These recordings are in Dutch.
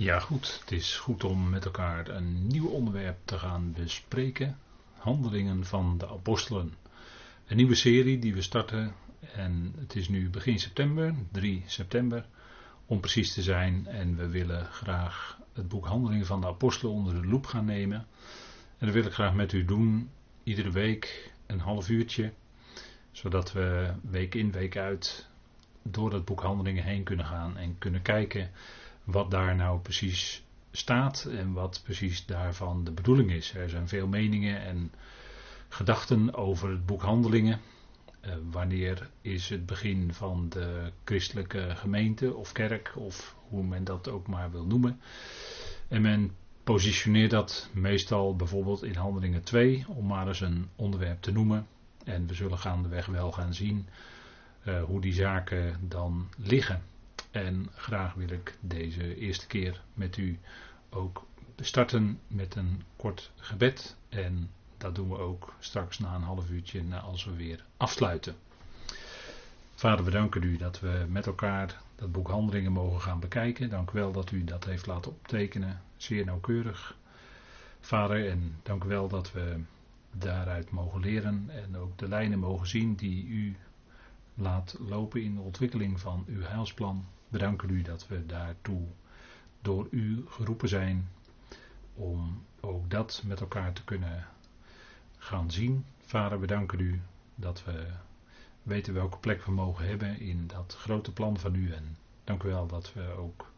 Ja goed, het is goed om met elkaar een nieuw onderwerp te gaan bespreken. Handelingen van de Apostelen. Een nieuwe serie die we starten en het is nu begin september, 3 september om precies te zijn. En we willen graag het boek Handelingen van de Apostelen onder de loep gaan nemen. En dat wil ik graag met u doen, iedere week een half uurtje. Zodat we week in, week uit door dat boek Handelingen heen kunnen gaan en kunnen kijken wat daar nou precies staat en wat precies daarvan de bedoeling is. Er zijn veel meningen en gedachten over het boek Handelingen. Wanneer is het begin van de christelijke gemeente of kerk of hoe men dat ook maar wil noemen. En men positioneert dat meestal bijvoorbeeld in Handelingen 2 om maar eens een onderwerp te noemen. En we zullen gaandeweg wel gaan zien hoe die zaken dan liggen. En graag wil ik deze eerste keer met u ook starten met een kort gebed. En dat doen we ook straks na een half uurtje als we weer afsluiten. Vader, we danken u dat we met elkaar dat boek Handelingen mogen gaan bekijken. Dank u wel dat u dat heeft laten optekenen. Zeer nauwkeurig. Vader, en dank u wel dat we daaruit mogen leren en ook de lijnen mogen zien die u laat lopen in de ontwikkeling van uw heilsplan. We danken u dat we daartoe door u geroepen zijn om ook dat met elkaar te kunnen gaan zien. Vader, we danken u dat we weten welke plek we mogen hebben in dat grote plan van u. En dank u wel dat we ook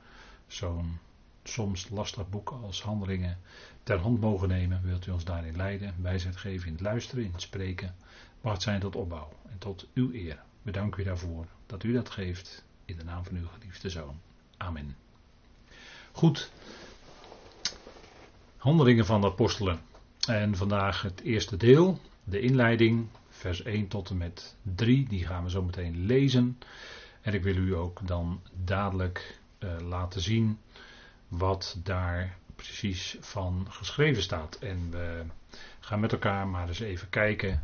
zo'n soms lastig boek als Handelingen ter hand mogen nemen. Wilt u ons daarin leiden, wijsheid geven in het luisteren, in het spreken. Mag het zijn tot opbouw en tot uw eer. We danken u daarvoor dat u dat geeft in de naam van uw geliefde Zoon. Amen. Goed, Handelingen van de Apostelen. En vandaag het eerste deel, de inleiding, vers 1 tot en met 3. Die gaan we zo meteen lezen. En ik wil u ook dan dadelijk laten zien wat daar precies van geschreven staat. En we gaan met elkaar maar eens even kijken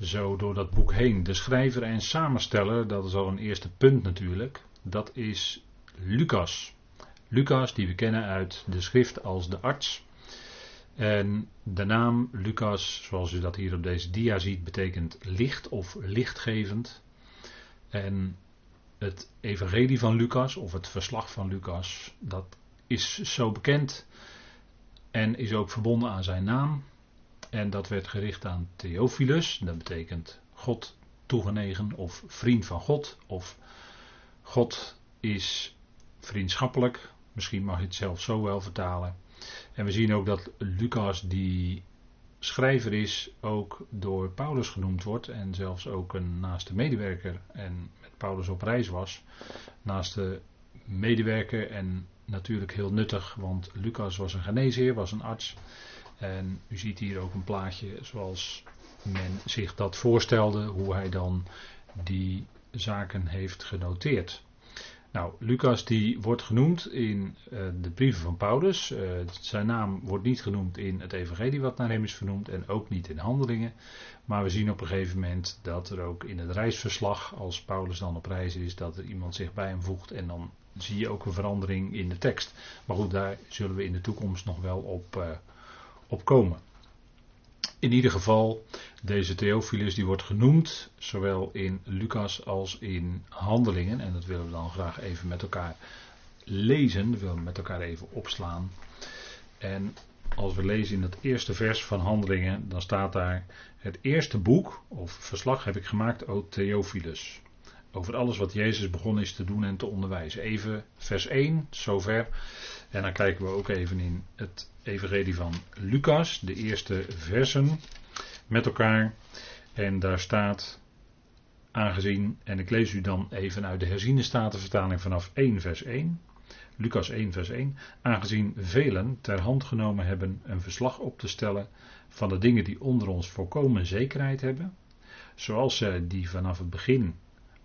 zo door dat boek heen. De schrijver en samensteller, dat is al een eerste punt natuurlijk, dat is Lucas. Lucas die we kennen uit de schrift als de arts. En de naam Lucas, zoals u dat hier op deze dia ziet, betekent licht of lichtgevend. En het evangelie van Lucas, of het verslag van Lucas, dat is zo bekend en is ook verbonden aan zijn naam. En dat werd gericht aan Theophilus, dat betekent God toegenegen of vriend van God, of God is vriendschappelijk, misschien mag je het zelf zo wel vertalen. En we zien ook dat Lucas, die schrijver is, ook door Paulus genoemd wordt en zelfs ook een naaste medewerker en met Paulus op reis was, naaste medewerker en natuurlijk heel nuttig, want Lucas was een geneesheer, was een arts. En u ziet hier ook een plaatje zoals men zich dat voorstelde, hoe hij dan die zaken heeft genoteerd. Nou, Lucas die wordt genoemd in de brieven van Paulus. Zijn naam wordt niet genoemd in het evangelie wat naar hem is vernoemd en ook niet in Handelingen. Maar we zien op een gegeven moment dat er ook in het reisverslag, als Paulus dan op reis is, dat er iemand zich bij hem voegt en dan zie je ook een verandering in de tekst. Maar goed, daar zullen we in de toekomst nog wel op komen. In ieder geval, deze Theophilus die wordt genoemd, zowel in Lucas als in Handelingen. En dat willen we dan graag even met elkaar lezen. Dat willen we met elkaar even opslaan. En als we lezen in dat eerste vers van Handelingen, dan staat daar: het eerste boek of verslag heb ik gemaakt, o Theophilus, over alles wat Jezus begonnen is te doen en te onderwijzen. Even vers 1, zover. En dan kijken we ook even in het evangelie van Lucas, de eerste versen met elkaar. En daar staat aangezien, en ik lees u dan even uit de herziene statenvertaling vanaf 1 vers 1. Lucas 1 vers 1. Aangezien velen ter hand genomen hebben een verslag op te stellen van de dingen die onder ons volkomen zekerheid hebben, zoals zij die vanaf het begin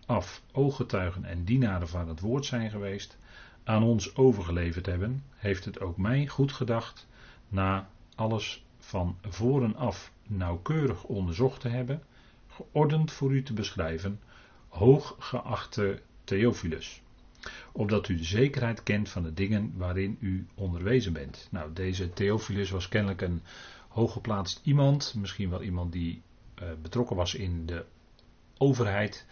af ooggetuigen en dienaren van het woord zijn geweest, aan ons overgeleverd hebben, heeft het ook mij goed gedacht, na alles van voren af nauwkeurig onderzocht te hebben, geordend voor u te beschrijven, hooggeachte Theophilus, opdat u de zekerheid kent van de dingen waarin u onderwezen bent. Nou, deze Theophilus was kennelijk een hooggeplaatst iemand, misschien wel iemand die betrokken was in de overheid,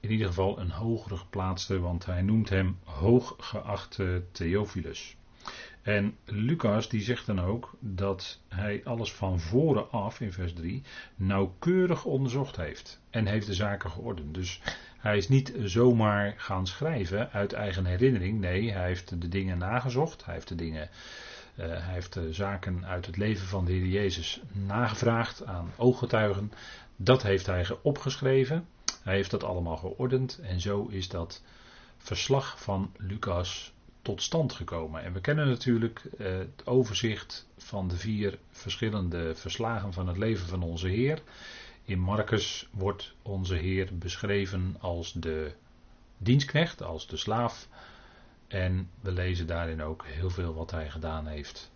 in ieder geval een hogere geplaatste, want hij noemt hem hooggeachte Theophilus. En Lucas die zegt dan ook dat hij alles van voren af, in vers 3, nauwkeurig onderzocht heeft en heeft de zaken geordend. Dus hij is niet zomaar gaan schrijven uit eigen herinnering, nee, hij heeft de dingen nagezocht, hij heeft de zaken uit het leven van de Heer Jezus nagevraagd aan ooggetuigen, dat heeft hij opgeschreven, hij heeft dat allemaal geordend en zo is dat verslag van Lucas tot stand gekomen. En we kennen natuurlijk het overzicht van de 4 verschillende verslagen van het leven van onze Heer. In Marcus wordt onze Heer beschreven als de dienstknecht, als de slaaf. En we lezen daarin ook heel veel wat hij gedaan heeft.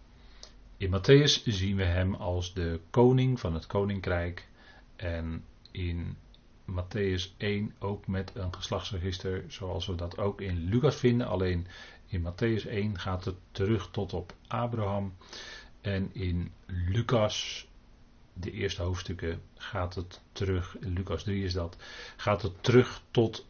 In Mattheüs zien we hem als de koning van het koninkrijk. En in Mattheüs 1 ook met een geslachtsregister, zoals we dat ook in Lucas vinden. Alleen in Mattheüs 1 gaat het terug tot op Abraham. En in Lucas, de eerste hoofdstukken, gaat het terug, in Lucas 3 is dat, gaat het terug tot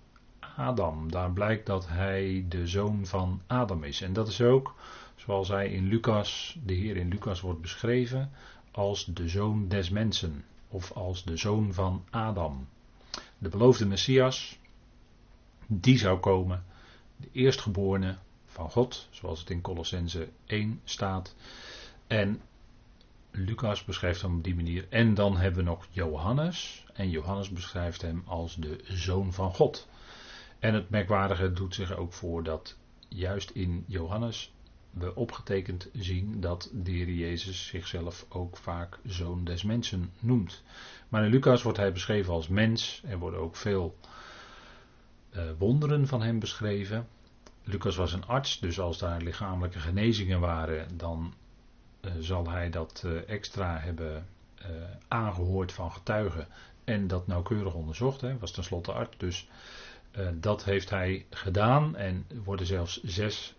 Adam. Daar blijkt dat hij de zoon van Adam is. En dat is ook, zoals hij in Lucas, de Heer in Lucas wordt beschreven, als de zoon des mensen. Of als de zoon van Adam. De beloofde Messias, die zou komen, de eerstgeborene van God, zoals het in Kolossense 1 staat. En Lucas beschrijft hem op die manier. En dan hebben we nog Johannes. En Johannes beschrijft hem als de zoon van God. En het merkwaardige doet zich ook voor dat juist in Johannes we opgetekend zien dat de Heer Jezus zichzelf ook vaak zoon des mensen noemt. Maar in Lucas wordt hij beschreven als mens. Er worden ook veel wonderen van hem beschreven. Lucas was een arts, dus als daar lichamelijke genezingen waren, dan zal hij dat extra hebben aangehoord van getuigen en dat nauwkeurig onderzocht. Hij was tenslotte arts, dus dat heeft hij gedaan en er worden zelfs 6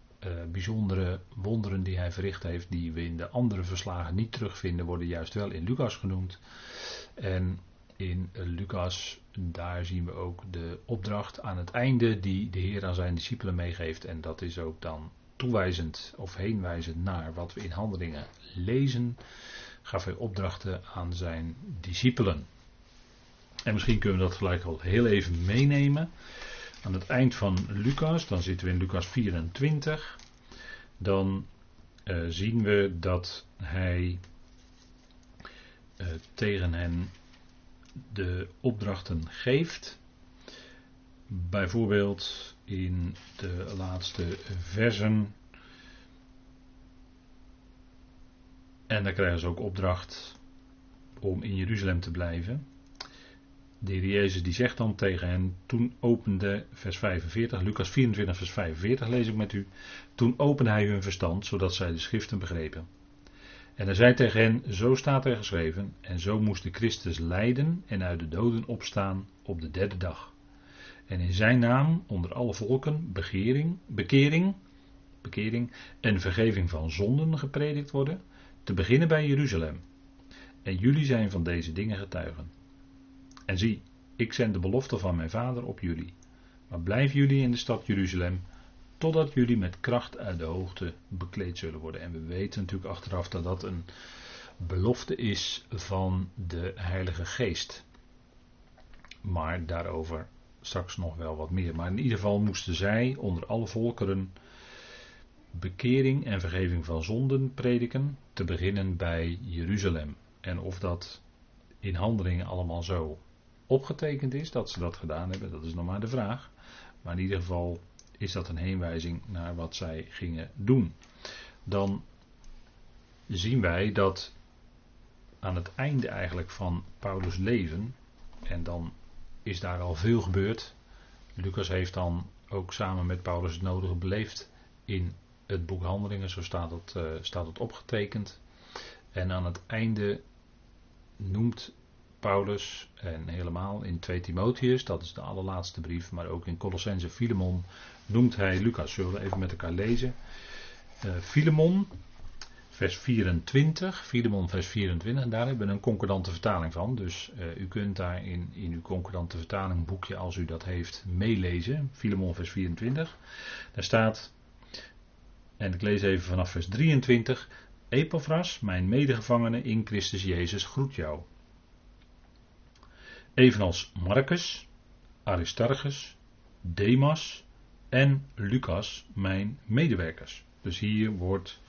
bijzondere wonderen die hij verricht heeft, die we in de andere verslagen niet terugvinden, worden juist wel in Lucas genoemd. En in Lucas, daar zien we ook de opdracht aan het einde die de Heer aan zijn discipelen meegeeft. En dat is ook dan toewijzend of heenwijzend naar wat we in Handelingen lezen. Gaf hij opdrachten aan zijn discipelen. En misschien kunnen we dat gelijk al heel even meenemen. Aan het eind van Lucas, dan zitten we in Lucas 24. Dan zien we dat hij tegen hen de opdrachten geeft. Bijvoorbeeld in de laatste versen. En dan krijgen ze ook opdracht om in Jeruzalem te blijven. De Heer Jezus die zegt dan tegen hen, toen opende, vers 45, Lucas 24 vers 45 lees ik met u. Toen opende hij hun verstand, zodat zij de schriften begrepen. En hij zei tegen hen, zo staat er geschreven, en zo moest de Christus lijden en uit de doden opstaan op de 3e dag. En in zijn naam onder alle volken bekering en vergeving van zonden gepredikt worden, te beginnen bij Jeruzalem. En jullie zijn van deze dingen getuigen. En zie, ik zend de belofte van mijn Vader op jullie. Maar blijf jullie in de stad Jeruzalem, totdat jullie met kracht uit de hoogte bekleed zullen worden. En we weten natuurlijk achteraf dat dat een belofte is van de Heilige Geest. Maar daarover straks nog wel wat meer. Maar in ieder geval moesten zij onder alle volkeren bekering en vergeving van zonden prediken, te beginnen bij Jeruzalem. En of dat in Handelingen allemaal zo opgetekend is, dat ze dat gedaan hebben, dat is nog maar de vraag. Maar in ieder geval is dat een heenwijzing naar wat zij gingen doen. Dan zien wij dat aan het einde eigenlijk van Paulus' leven, en dan is daar al veel gebeurd. Lucas heeft dan ook samen met Paulus het nodige beleefd in het boek Handelingen, zo staat het opgetekend. En aan het einde noemt Paulus en helemaal in 2 Timotheus, dat is de allerlaatste brief, maar ook in Kolossense Filemon noemt hij Lucas. Zullen we even met elkaar lezen. Filemon, vers 24, en daar hebben we een concordante vertaling van. Dus u kunt daar in uw concordante vertaling boekje, als u dat heeft, meelezen. Filemon, vers 24. Daar staat, en ik lees even vanaf vers 23... Epofras, mijn medegevangene in Christus Jezus, groet jou. Evenals Marcus, Aristarchus, Demas en Lucas, mijn medewerkers. Dus hier wordt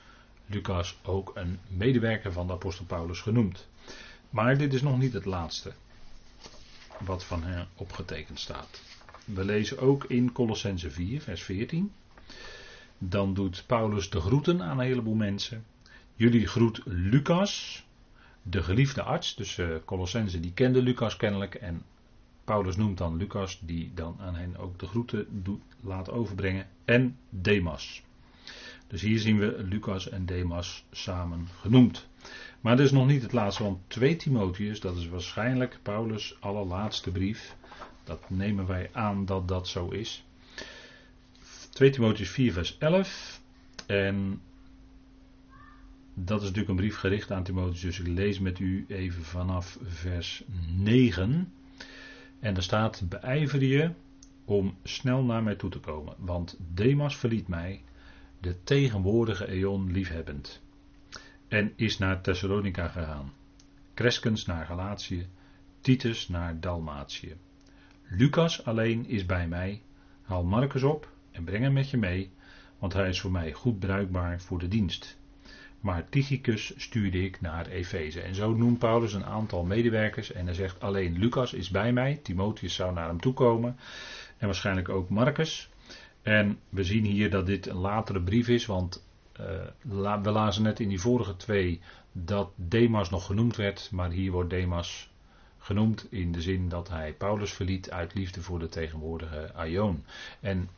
Lucas ook een medewerker van de apostel Paulus genoemd. Maar dit is nog niet het laatste wat van hem opgetekend staat. We lezen ook in Kolossense 4, vers 14. Dan doet Paulus de groeten aan een heleboel mensen. Jullie groet Lucas, de geliefde arts. Dus Colossense die kende Lucas kennelijk. En Paulus noemt dan Lucas, die dan aan hen ook de groeten laat overbrengen. En Demas. Dus hier zien we Lucas en Demas samen genoemd. Maar dat is nog niet het laatste, want 2 Timotheus, dat is waarschijnlijk Paulus' allerlaatste brief. Dat nemen wij aan dat dat zo is. 2 Timotheus 4 vers 11. En dat is natuurlijk een brief gericht aan Timotheus, dus ik lees met u even vanaf vers 9. En daar staat, beijver je om snel naar mij toe te komen, want Demas verliet mij, de tegenwoordige eon liefhebbend, en is naar Thessalonica gegaan, Crescens naar Galatië, Titus naar Dalmatië. Lucas alleen is bij mij, haal Marcus op en breng hem met je mee, want hij is voor mij goed bruikbaar voor de dienst. Maar Tychicus stuurde ik naar Efeze. En zo noemt Paulus een aantal medewerkers. En hij zegt, alleen Lucas is bij mij. Timotheus zou naar hem toe komen. En waarschijnlijk ook Marcus. En we zien hier dat dit een latere brief is. Want we lazen net in die vorige 2 dat Demas nog genoemd werd. Maar hier wordt Demas genoemd in de zin dat hij Paulus verliet uit liefde voor de tegenwoordige Aion. En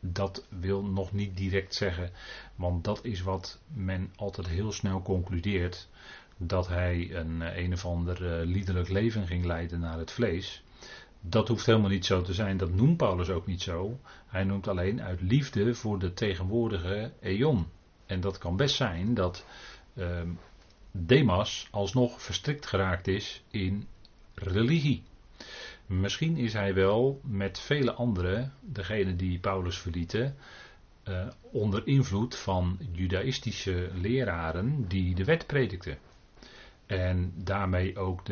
dat wil nog niet direct zeggen, want dat is wat men altijd heel snel concludeert, dat hij een of ander liederlijk leven ging leiden naar het vlees. Dat hoeft helemaal niet zo te zijn, dat noemt Paulus ook niet zo. Hij noemt alleen uit liefde voor de tegenwoordige eon. En dat kan best zijn dat Demas alsnog verstrikt geraakt is in religie. Misschien is hij wel met vele anderen, degene die Paulus verlieten, onder invloed van judaïstische leraren die de wet predikten. En daarmee ook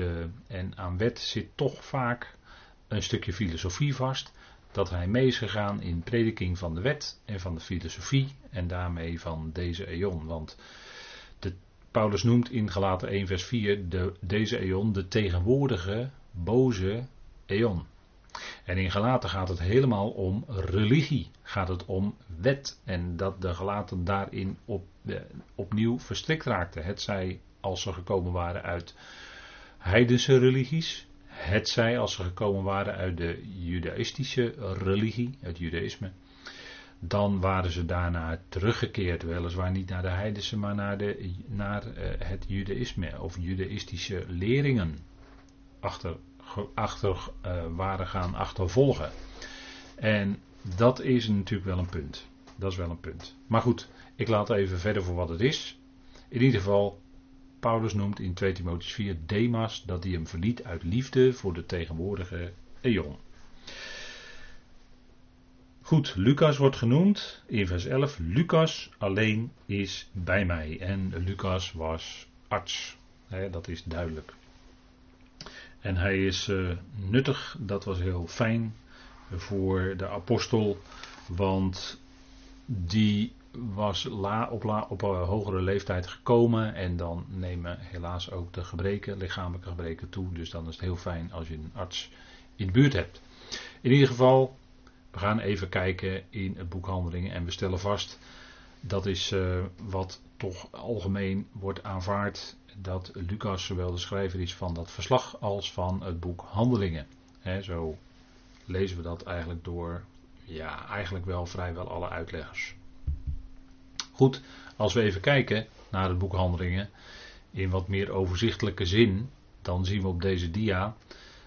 en aan wet zit toch vaak een stukje filosofie vast, dat hij mee is gegaan in prediking van de wet en van de filosofie en daarmee van deze eon. Want Paulus noemt in Galaten 1 vers 4 deze eon de tegenwoordige boze eon. En in Galaten gaat het helemaal om religie, gaat het om wet en dat de Galaten daarin opnieuw verstrikt raakten. Hetzij als ze gekomen waren uit heidense religies, hetzij als ze gekomen waren uit de judaïstische religie, het judaïsme, dan waren ze daarna teruggekeerd, weliswaar niet naar de heidense, maar naar het judaïsme of judaïstische leringen waren gaan achtervolgen. En dat is natuurlijk wel een punt. Dat is wel een punt. Maar goed, ik laat even verder voor wat het is. In ieder geval, Paulus noemt in 2 Timotheüs 4 Demas, dat hij hem verliet uit liefde voor de tegenwoordige eon. Goed, Lucas wordt genoemd in vers 11. Lucas alleen is bij mij. En Lucas was arts. Dat is duidelijk. En hij is nuttig, dat was heel fijn voor de apostel, want die was op een hogere leeftijd gekomen en dan nemen helaas ook de gebreken, lichamelijke gebreken toe. Dus dan is het heel fijn als je een arts in de buurt hebt. In ieder geval, we gaan even kijken in het boek Handelingen en we stellen vast, dat is wat toch algemeen wordt aanvaard, dat Lucas zowel de schrijver is van dat verslag als van het boek Handelingen. Zo lezen we dat eigenlijk door, ja, eigenlijk wel vrijwel alle uitleggers. Goed, als we even kijken naar het boek Handelingen in wat meer overzichtelijke zin, dan zien we op deze dia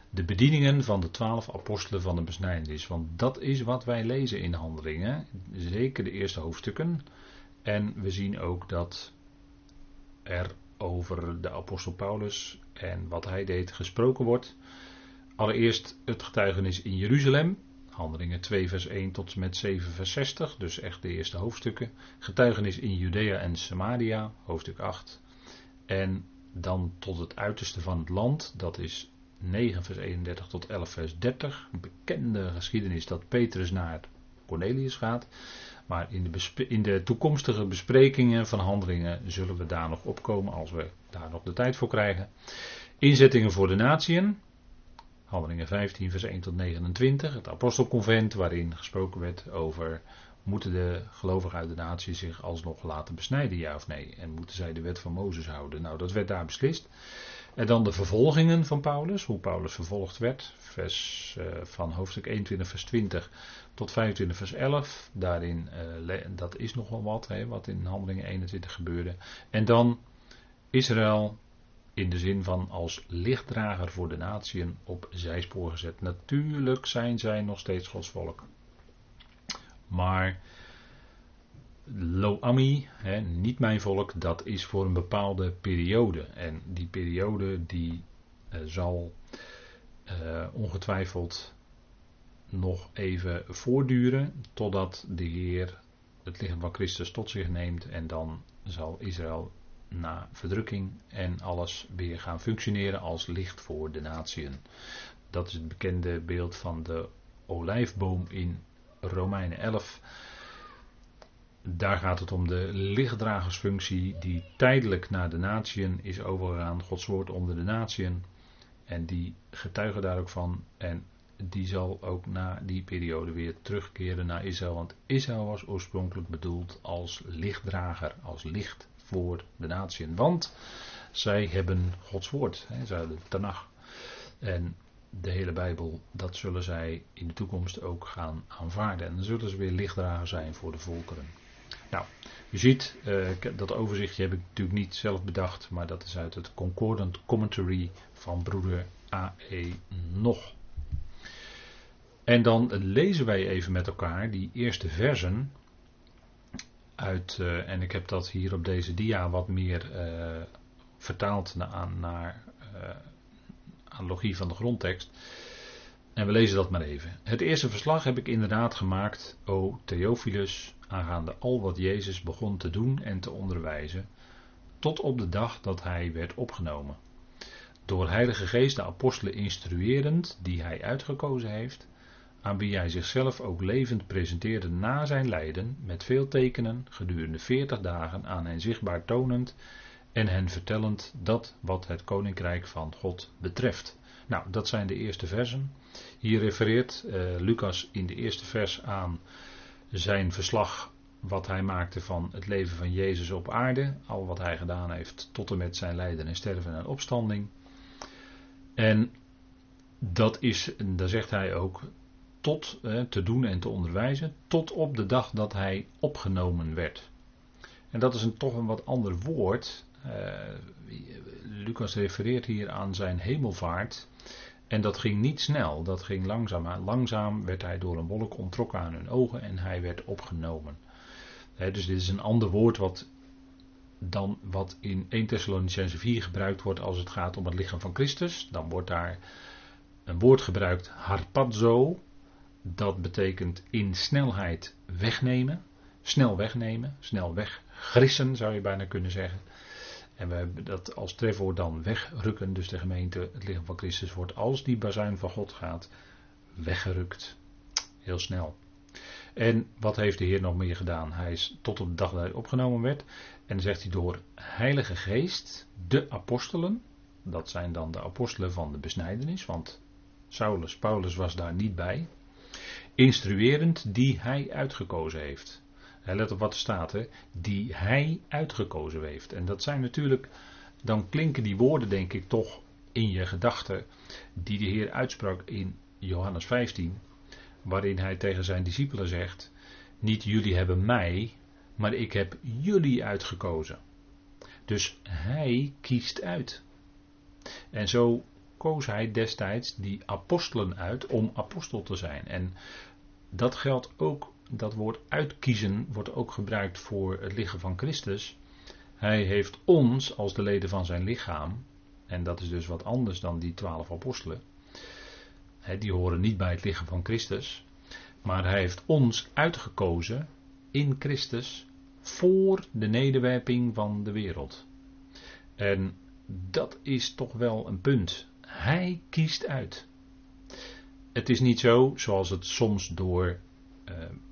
de bedieningen van de 12 apostelen van de besnijdenis. Want dat is wat wij lezen in Handelingen, zeker de eerste hoofdstukken. En we zien ook dat er over de apostel Paulus en wat hij deed gesproken wordt. Allereerst het getuigenis in Jeruzalem, Handelingen 2 vers 1 tot en met 7 vers 60, dus echt de eerste hoofdstukken. Getuigenis in Judea en Samaria, hoofdstuk 8. En dan tot het uiterste van het land, dat is 9 vers 31 tot 11 vers 30. Een bekende geschiedenis dat Petrus naar Cornelius gaat. Maar in de toekomstige besprekingen van Handelingen zullen we daar nog opkomen als we daar nog de tijd voor krijgen. Inzettingen voor de natieën. Handelingen 15 vers 1 tot 29. Het apostelconvent waarin gesproken werd over moeten de gelovigen uit de natie zich alsnog laten besnijden, ja of nee. En moeten zij de wet van Mozes houden. Nou, dat werd daar beslist. En dan de vervolgingen van Paulus, hoe Paulus vervolgd werd, van hoofdstuk 21 vers 20 tot 25 vers 11. Daarin, dat is nogal wat, wat in Handelingen 21 gebeurde. En dan Israël in de zin van als lichtdrager voor de natieën op zijspoor gezet. Natuurlijk zijn zij nog steeds Gods volk. Maar Lo-ami, niet mijn volk, dat is voor een bepaalde periode. En die periode die zal ongetwijfeld nog even voortduren totdat de Heer het lichaam van Christus tot zich neemt. En dan zal Israël na verdrukking en alles weer gaan functioneren als licht voor de natieën. Dat is het bekende beeld van de olijfboom in Romeinen 11. Daar gaat het om de lichtdragersfunctie die tijdelijk naar de natieën is overgegaan. Gods woord onder de natieën. En die getuigen daar ook van. En die zal ook na die periode weer terugkeren naar Israël. Want Israël was oorspronkelijk bedoeld als lichtdrager, als licht voor de natieën. Want zij hebben Gods woord. Zij hebben Tanach. En de hele Bijbel, dat zullen zij in de toekomst ook gaan aanvaarden. En dan zullen ze weer lichtdrager zijn voor de volkeren. Nou, u ziet, dat overzichtje heb ik natuurlijk niet zelf bedacht, maar dat is uit het Concordant Commentary van broeder A.E. Knoch. En dan lezen wij even met elkaar die eerste versen uit, en ik heb dat hier op deze dia wat meer vertaald naar analogie van de grondtekst. En we lezen dat maar even. Het eerste verslag heb ik inderdaad gemaakt, o Theophilus, aangaande al wat Jezus begon te doen en te onderwijzen, tot op de dag dat hij werd opgenomen. Door Heilige Geest de apostelen instruerend, die hij uitgekozen heeft, aan wie hij zichzelf ook levend presenteerde na zijn lijden, met veel tekenen, gedurende 40 dagen aan hen zichtbaar tonend, en hen vertellend dat wat het koninkrijk van God betreft. Nou, dat zijn de eerste versen. Hier refereert Lucas in de eerste vers aan zijn verslag wat hij maakte van het leven van Jezus op aarde. Al wat hij gedaan heeft tot en met zijn lijden en sterven en opstanding. En dat is, daar zegt hij ook, tot te doen en te onderwijzen, tot op de dag dat hij opgenomen werd. En dat is toch een wat ander woord. Lucas refereert hier aan zijn hemelvaart. En dat ging niet snel, dat ging langzaam. Langzaam werd hij door een wolk onttrokken aan hun ogen en hij werd opgenomen. Dus dit is een ander woord wat in 1 Thessalonicense 4 gebruikt wordt als het gaat om het lichaam van Christus. Dan wordt daar een woord gebruikt, harpazo. Dat betekent in snelheid wegnemen. Snel wegnemen, snel weggrissen zou je bijna kunnen zeggen. En we hebben dat als trefwoord dan wegrukken. Dus de gemeente, het lichaam van Christus, wordt als die bazuin van God gaat, weggerukt. Heel snel. En wat heeft de Heer nog meer gedaan? Hij is tot op de dag dat hij opgenomen werd. En dan zegt hij door Heilige Geest, de apostelen. Dat zijn dan de apostelen van de besnijdenis. Want Saulus, Paulus was daar niet bij. Instruerend die hij uitgekozen heeft. Let op wat er staat, die hij uitgekozen heeft. En dat zijn natuurlijk, dan klinken die woorden denk ik toch in je gedachten, die de Heer uitsprak in Johannes 15, waarin hij tegen zijn discipelen zegt, niet jullie hebben mij, maar ik heb jullie uitgekozen. Dus hij kiest uit. En zo koos hij destijds die apostelen uit om apostel te zijn. En dat geldt ook, dat woord uitkiezen wordt ook gebruikt voor het lichaam van Christus. Hij heeft ons als de leden van zijn lichaam, en dat is dus wat anders dan die 12 apostelen. Die horen niet bij het lichaam van Christus. Maar hij heeft ons uitgekozen in Christus voor de nederwerping van de wereld. En dat is toch wel een punt. Hij kiest uit. Het is niet zo zoals het soms door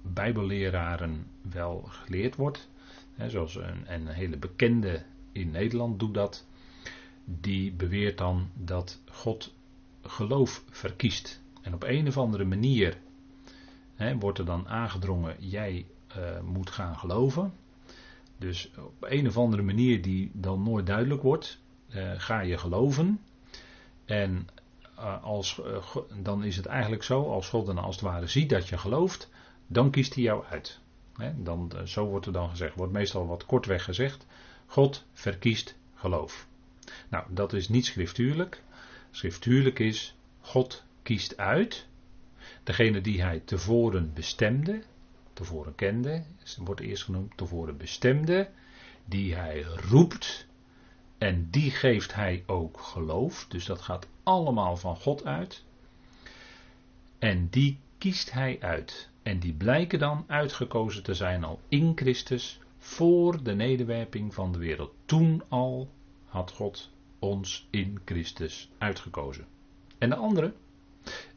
bijbelleraren wel geleerd wordt. Zoals een hele bekende in Nederland doet dat. Die beweert dan dat God geloof verkiest. En op een of andere manier wordt er dan aangedrongen, jij moet gaan geloven. Dus op een of andere manier die dan nooit duidelijk wordt, ga je geloven. En dan is het eigenlijk zo, als God dan als het ware ziet dat je gelooft, dan kiest hij jou uit. Zo wordt er dan gezegd, wordt meestal wat kortweg gezegd, God verkiest geloof. Nou, dat is niet schriftuurlijk. Schriftuurlijk is, God kiest uit. Degene die hij tevoren bestemde, tevoren kende, wordt eerst genoemd, tevoren bestemde, die hij roept en die geeft hij ook geloof. Dus dat gaat allemaal van God uit. En die kiest hij uit. En die blijken dan uitgekozen te zijn al in Christus voor de nederwerping van de wereld. Toen al had God ons in Christus uitgekozen. En de anderen,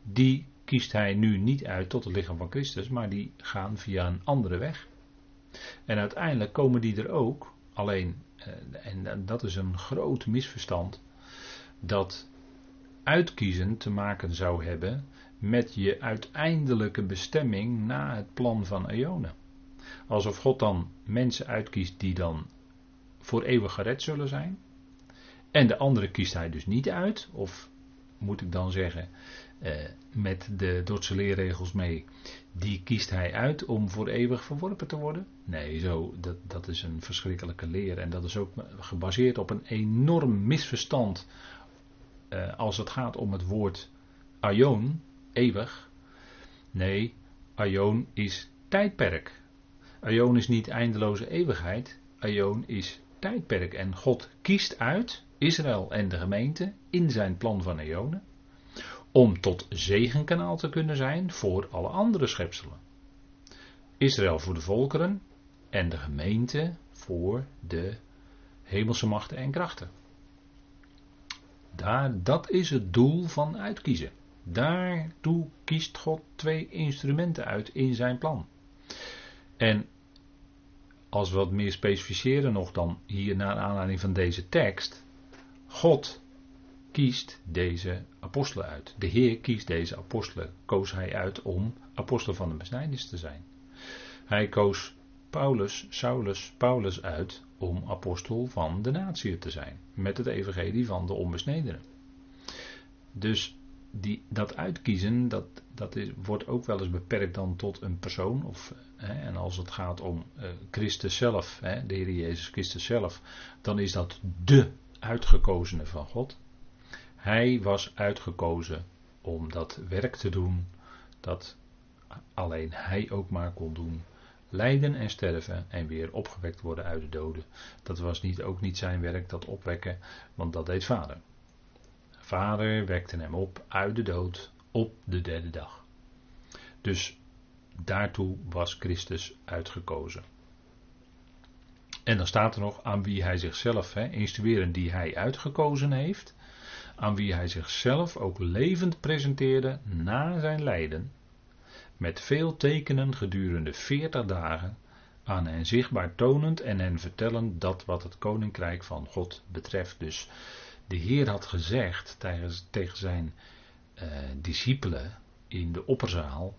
die kiest hij nu niet uit tot het lichaam van Christus, maar die gaan via een andere weg. En uiteindelijk komen die er ook, alleen, en dat is een groot misverstand, dat uitkiezen te maken zou hebben met je uiteindelijke bestemming na het plan van eonen. Alsof God dan mensen uitkiest die dan voor eeuwig gered zullen zijn. En de andere kiest hij dus niet uit, of moet ik dan zeggen, met de Dordtse leerregels mee, die kiest hij uit om voor eeuwig verworpen te worden? Nee, dat is een verschrikkelijke leer en dat is ook gebaseerd op een enorm misverstand als het gaat om het woord aion, eeuwig. Nee, aion is tijdperk. Aion is niet eindeloze eeuwigheid, aion is tijdperk en God kiest uit Israël en de gemeente in zijn plan van eonen om tot zegenkanaal te kunnen zijn voor alle andere schepselen. Israël voor de volkeren en de gemeente voor de hemelse machten en krachten. Dat is het doel van uitkiezen. Daartoe kiest God 2 instrumenten uit in zijn plan. En als we wat meer specificeren nog dan hier naar aanleiding van deze tekst. God kiest deze apostelen uit. De Heer kiest deze apostelen. Koos hij uit om apostel van de besnijdenis te zijn. Hij koos Saulus uit om apostel van de natie te zijn. Met het evangelie van de onbesnedenen. Dus dat uitkiezen, wordt ook wel eens beperkt dan tot een persoon. En als het gaat om Christus zelf, de Heer Jezus Christus zelf, dan is dat de uitgekozene van God. Hij was uitgekozen om dat werk te doen, dat alleen hij ook maar kon doen. Lijden en sterven en weer opgewekt worden uit de doden. Dat was ook niet zijn werk, dat opwekken, want dat deed Vader. Vader wekte hem op uit de dood op de 3e dag. Dus daartoe was Christus uitgekozen. En dan staat er nog aan wie hij zichzelf, instrueren die hij uitgekozen heeft, aan wie hij zichzelf ook levend presenteerde na zijn lijden, met veel tekenen gedurende 40 dagen, aan hen zichtbaar tonend en hen vertellend dat wat het koninkrijk van God betreft. Dus de Heer had gezegd tegen zijn discipelen in de opperzaal,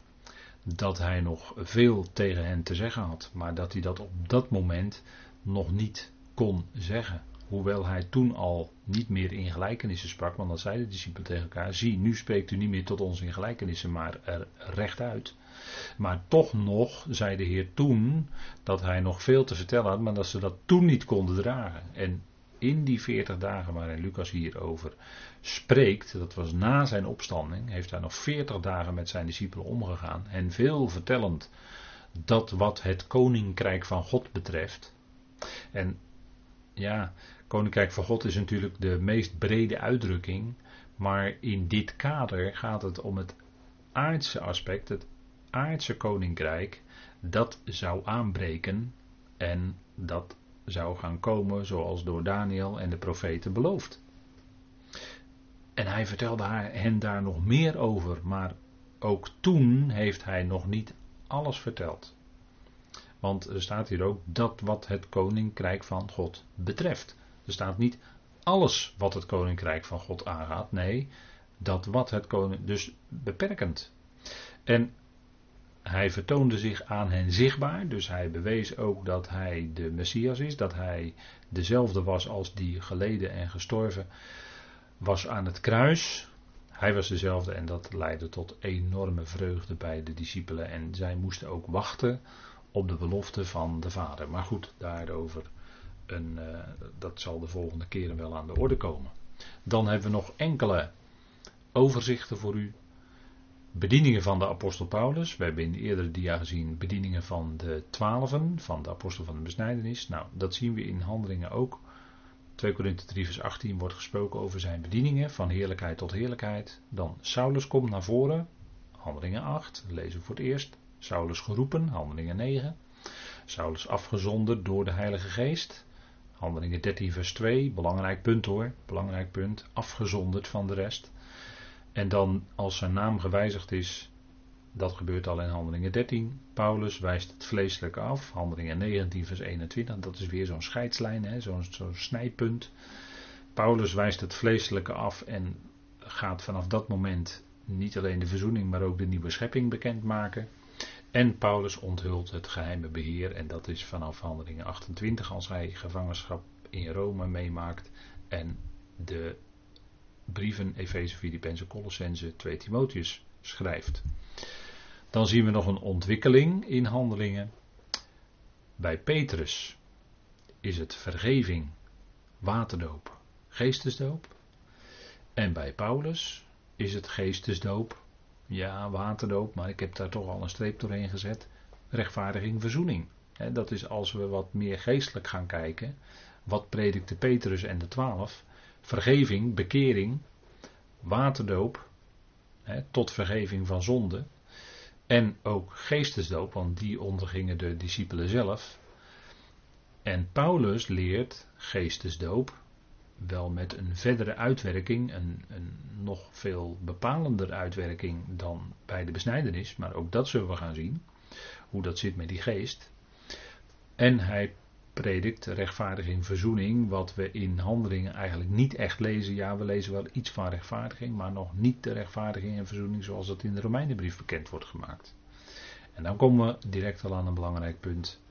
dat hij nog veel tegen hen te zeggen had, maar dat hij dat op dat moment nog niet kon zeggen. Hoewel hij toen al niet meer in gelijkenissen sprak, want dan zeiden de discipelen tegen elkaar, zie, nu spreekt u niet meer tot ons in gelijkenissen, maar rechtuit. Maar toch nog, zei de Heer toen, dat hij nog veel te vertellen had, maar dat ze dat toen niet konden dragen. En in die 40 dagen waarin Lucas hierover spreekt, dat was na zijn opstanding, heeft hij nog 40 dagen met zijn discipelen omgegaan, hen veel vertellend dat wat het koninkrijk van God betreft. En ja, koninkrijk van God is natuurlijk de meest brede uitdrukking, maar in dit kader gaat het om het aardse aspect, het aardse koninkrijk, dat zou aanbreken en dat zou gaan komen zoals door Daniel en de profeten beloofd. En hij vertelde hen daar nog meer over, maar ook toen heeft hij nog niet alles verteld. Want er staat hier ook dat wat het koninkrijk van God betreft. Er staat niet alles wat het koninkrijk van God aangaat, nee, dat wat het koninkrijk, dus beperkend. En hij vertoonde zich aan hen zichtbaar, dus hij bewees ook dat hij de Messias is, dat hij dezelfde was als die geleden en gestorven was aan het kruis. Hij was dezelfde en dat leidde tot enorme vreugde bij de discipelen en zij moesten ook wachten op de belofte van de Vader. Maar goed, daarover, dat zal de volgende keren wel aan de orde komen. Dan hebben we nog enkele overzichten voor u. Bedieningen van de apostel Paulus. We hebben in de eerdere dia gezien bedieningen van de 12, van de apostel van de besnijdenis. Nou, dat zien we in Handelingen ook. 2 Korinthe 3 vers 18 wordt gesproken over zijn bedieningen, van heerlijkheid tot heerlijkheid. Dan Saulus komt naar voren, Handelingen 8, lezen we voor het eerst. Saulus geroepen, Handelingen 9. Saulus afgezonderd door de Heilige Geest. Handelingen 13 vers 2, belangrijk punt hoor, belangrijk punt, afgezonderd van de rest. En dan, als zijn naam gewijzigd is, dat gebeurt al in Handelingen 13, Paulus wijst het vleeselijke af, Handelingen 19 vers 21, dat is weer zo'n scheidslijn, hè, zo'n snijpunt. Paulus wijst het vleeselijke af en gaat vanaf dat moment niet alleen de verzoening, maar ook de nieuwe schepping bekendmaken. En Paulus onthult het geheime beheer en dat is vanaf Handelingen 28, als hij gevangenschap in Rome meemaakt en de brieven Efeze, Filippenzen, Colossense, 2 Timotheus schrijft. Dan zien we nog een ontwikkeling in Handelingen. Bij Petrus is het vergeving, waterdoop, geestesdoop. En bij Paulus is het geestesdoop, ja waterdoop, maar ik heb daar toch al een streep doorheen gezet, rechtvaardiging, verzoening. Dat is als we wat meer geestelijk gaan kijken, wat predikte Petrus en de 12... Vergeving, bekering, waterdoop, tot vergeving van zonde en ook geestesdoop, want die ondergingen de discipelen zelf. En Paulus leert geestesdoop wel met een verdere uitwerking, een nog veel bepalender uitwerking dan bij de besnijdenis, maar ook dat zullen we gaan zien, hoe dat zit met die geest. En hij predikt rechtvaardiging, verzoening, wat we in Handelingen eigenlijk niet echt lezen. Ja, we lezen wel iets van rechtvaardiging, maar nog niet de rechtvaardiging en verzoening zoals dat in de Romeinenbrief bekend wordt gemaakt. En dan komen we direct al aan een belangrijk punt.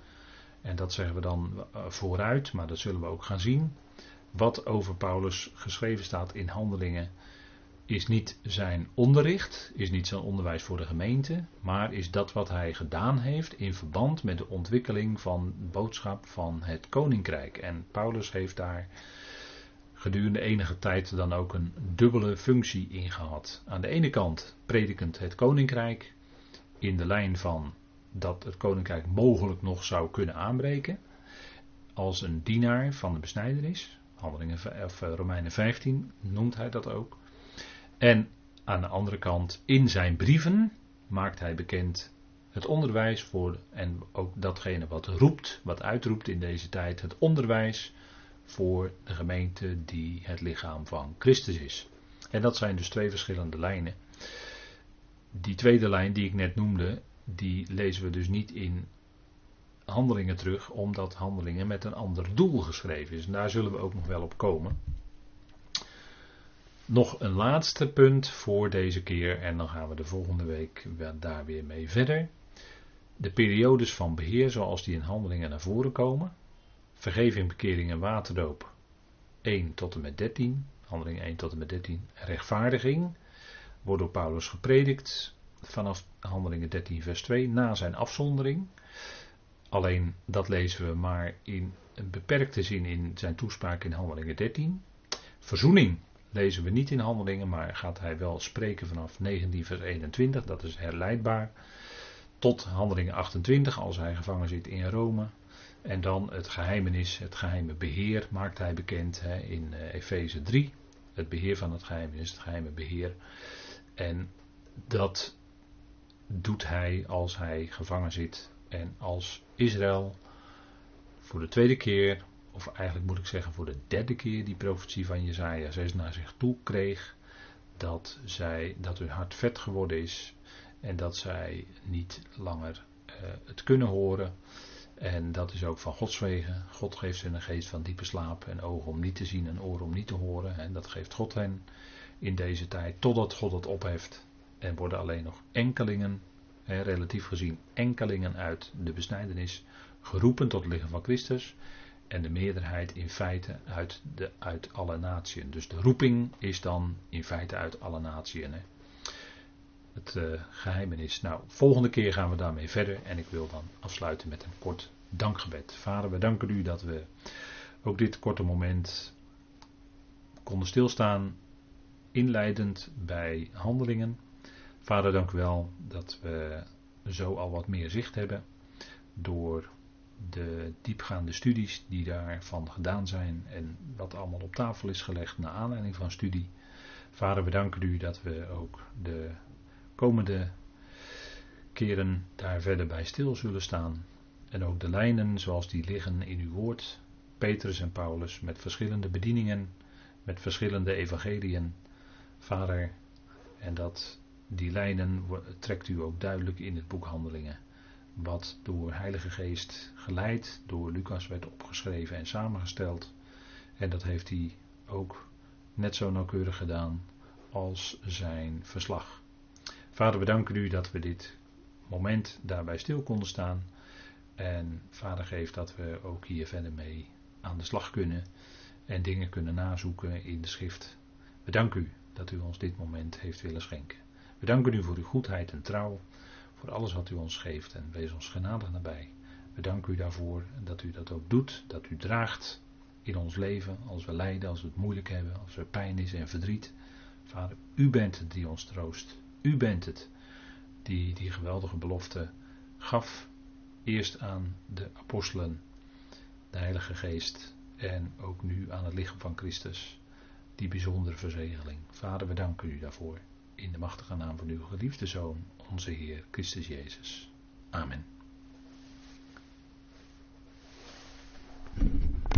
En dat zeggen we dan vooruit, maar dat zullen we ook gaan zien. Wat over Paulus geschreven staat in Handelingen is niet zijn onderricht, is niet zijn onderwijs voor de gemeente, maar is dat wat hij gedaan heeft in verband met de ontwikkeling van de boodschap van het koninkrijk. En Paulus heeft daar gedurende enige tijd dan ook een dubbele functie in gehad. Aan de ene kant predikend het koninkrijk in de lijn van dat het koninkrijk mogelijk nog zou kunnen aanbreken als een dienaar van de besnijdenis. Romeinen 15 noemt hij dat ook. En aan de andere kant, in zijn brieven maakt hij bekend het onderwijs voor, en ook datgene wat roept, wat uitroept in deze tijd, het onderwijs voor de gemeente die het lichaam van Christus is. En dat zijn dus twee verschillende lijnen. Die tweede lijn die ik net noemde, die lezen we dus niet in Handelingen terug, omdat Handelingen met een ander doel geschreven is. En daar zullen we ook nog wel op komen. Nog een laatste punt voor deze keer en dan gaan we de volgende week daar weer mee verder. De periodes van beheer zoals die in Handelingen naar voren komen. Vergeving, bekering en waterdoop 1 tot en met 13. Handelingen 1 tot en met 13. Rechtvaardiging wordt door Paulus gepredikt vanaf Handelingen 13 vers 2 na zijn afzondering. Alleen dat lezen we maar in een beperkte zin in zijn toespraak in Handelingen 13. Verzoening lezen we niet in Handelingen, maar gaat hij wel spreken vanaf 19 vers 21, dat is herleidbaar, tot Handelingen 28 als hij gevangen zit in Rome. En dan het geheimenis, het geheime beheer maakt hij bekend in Efeze 3. Het beheer van het geheimenis, het geheime beheer. En dat doet hij als hij gevangen zit en als Israël voor de tweede keer, of eigenlijk moet ik zeggen voor de derde keer, die profetie van Jesaja 6 naar zich toe kreeg, dat hun hart vet geworden is en dat zij niet langer het kunnen horen. En dat is ook van Gods wegen. God geeft hen een geest van diepe slaap en ogen om niet te zien en oren om niet te horen. En dat geeft God hen in deze tijd, totdat God het opheft. En worden alleen nog enkelingen, relatief gezien enkelingen uit de besnijdenis, geroepen tot het lichaam van Christus. En de meerderheid in feite uit alle natieën. Dus de roeping is dan in feite uit alle natieën. Het geheimenis. Nou, volgende keer gaan we daarmee verder. En ik wil dan afsluiten met een kort dankgebed. Vader, we danken u dat we ook dit korte moment konden stilstaan. Inleidend bij Handelingen. Vader, dank u wel dat we zo al wat meer zicht hebben. Door de diepgaande studies die daarvan gedaan zijn. En wat allemaal op tafel is gelegd naar aanleiding van studie. Vader, we danken u dat we ook de komende keren daar verder bij stil zullen staan. En ook de lijnen zoals die liggen in uw woord. Petrus en Paulus met verschillende bedieningen. Met verschillende evangeliën. Vader, en dat die lijnen trekt u ook duidelijk in het boek Handelingen. Wat door Heilige Geest geleid door Lucas werd opgeschreven en samengesteld. En dat heeft hij ook net zo nauwkeurig gedaan als zijn verslag. Vader, we danken u dat we dit moment daarbij stil konden staan. En Vader, geef dat we ook hier verder mee aan de slag kunnen. En dingen kunnen nazoeken in de schrift. We danken u dat u ons dit moment heeft willen schenken. We danken u voor uw goedheid en trouw. Voor alles wat u ons geeft en wees ons genadig nabij. We danken u daarvoor dat u dat ook doet. Dat u draagt in ons leven. Als we lijden, als we het moeilijk hebben. Als er pijn is en verdriet. Vader, u bent het die ons troost. U bent het die die geweldige belofte gaf. Eerst aan de apostelen. De Heilige Geest. En ook nu aan het lichaam van Christus. Die bijzondere verzegeling. Vader, we danken u daarvoor. In de machtige naam van uw geliefde Zoon, onze Heer Christus Jezus. Amen.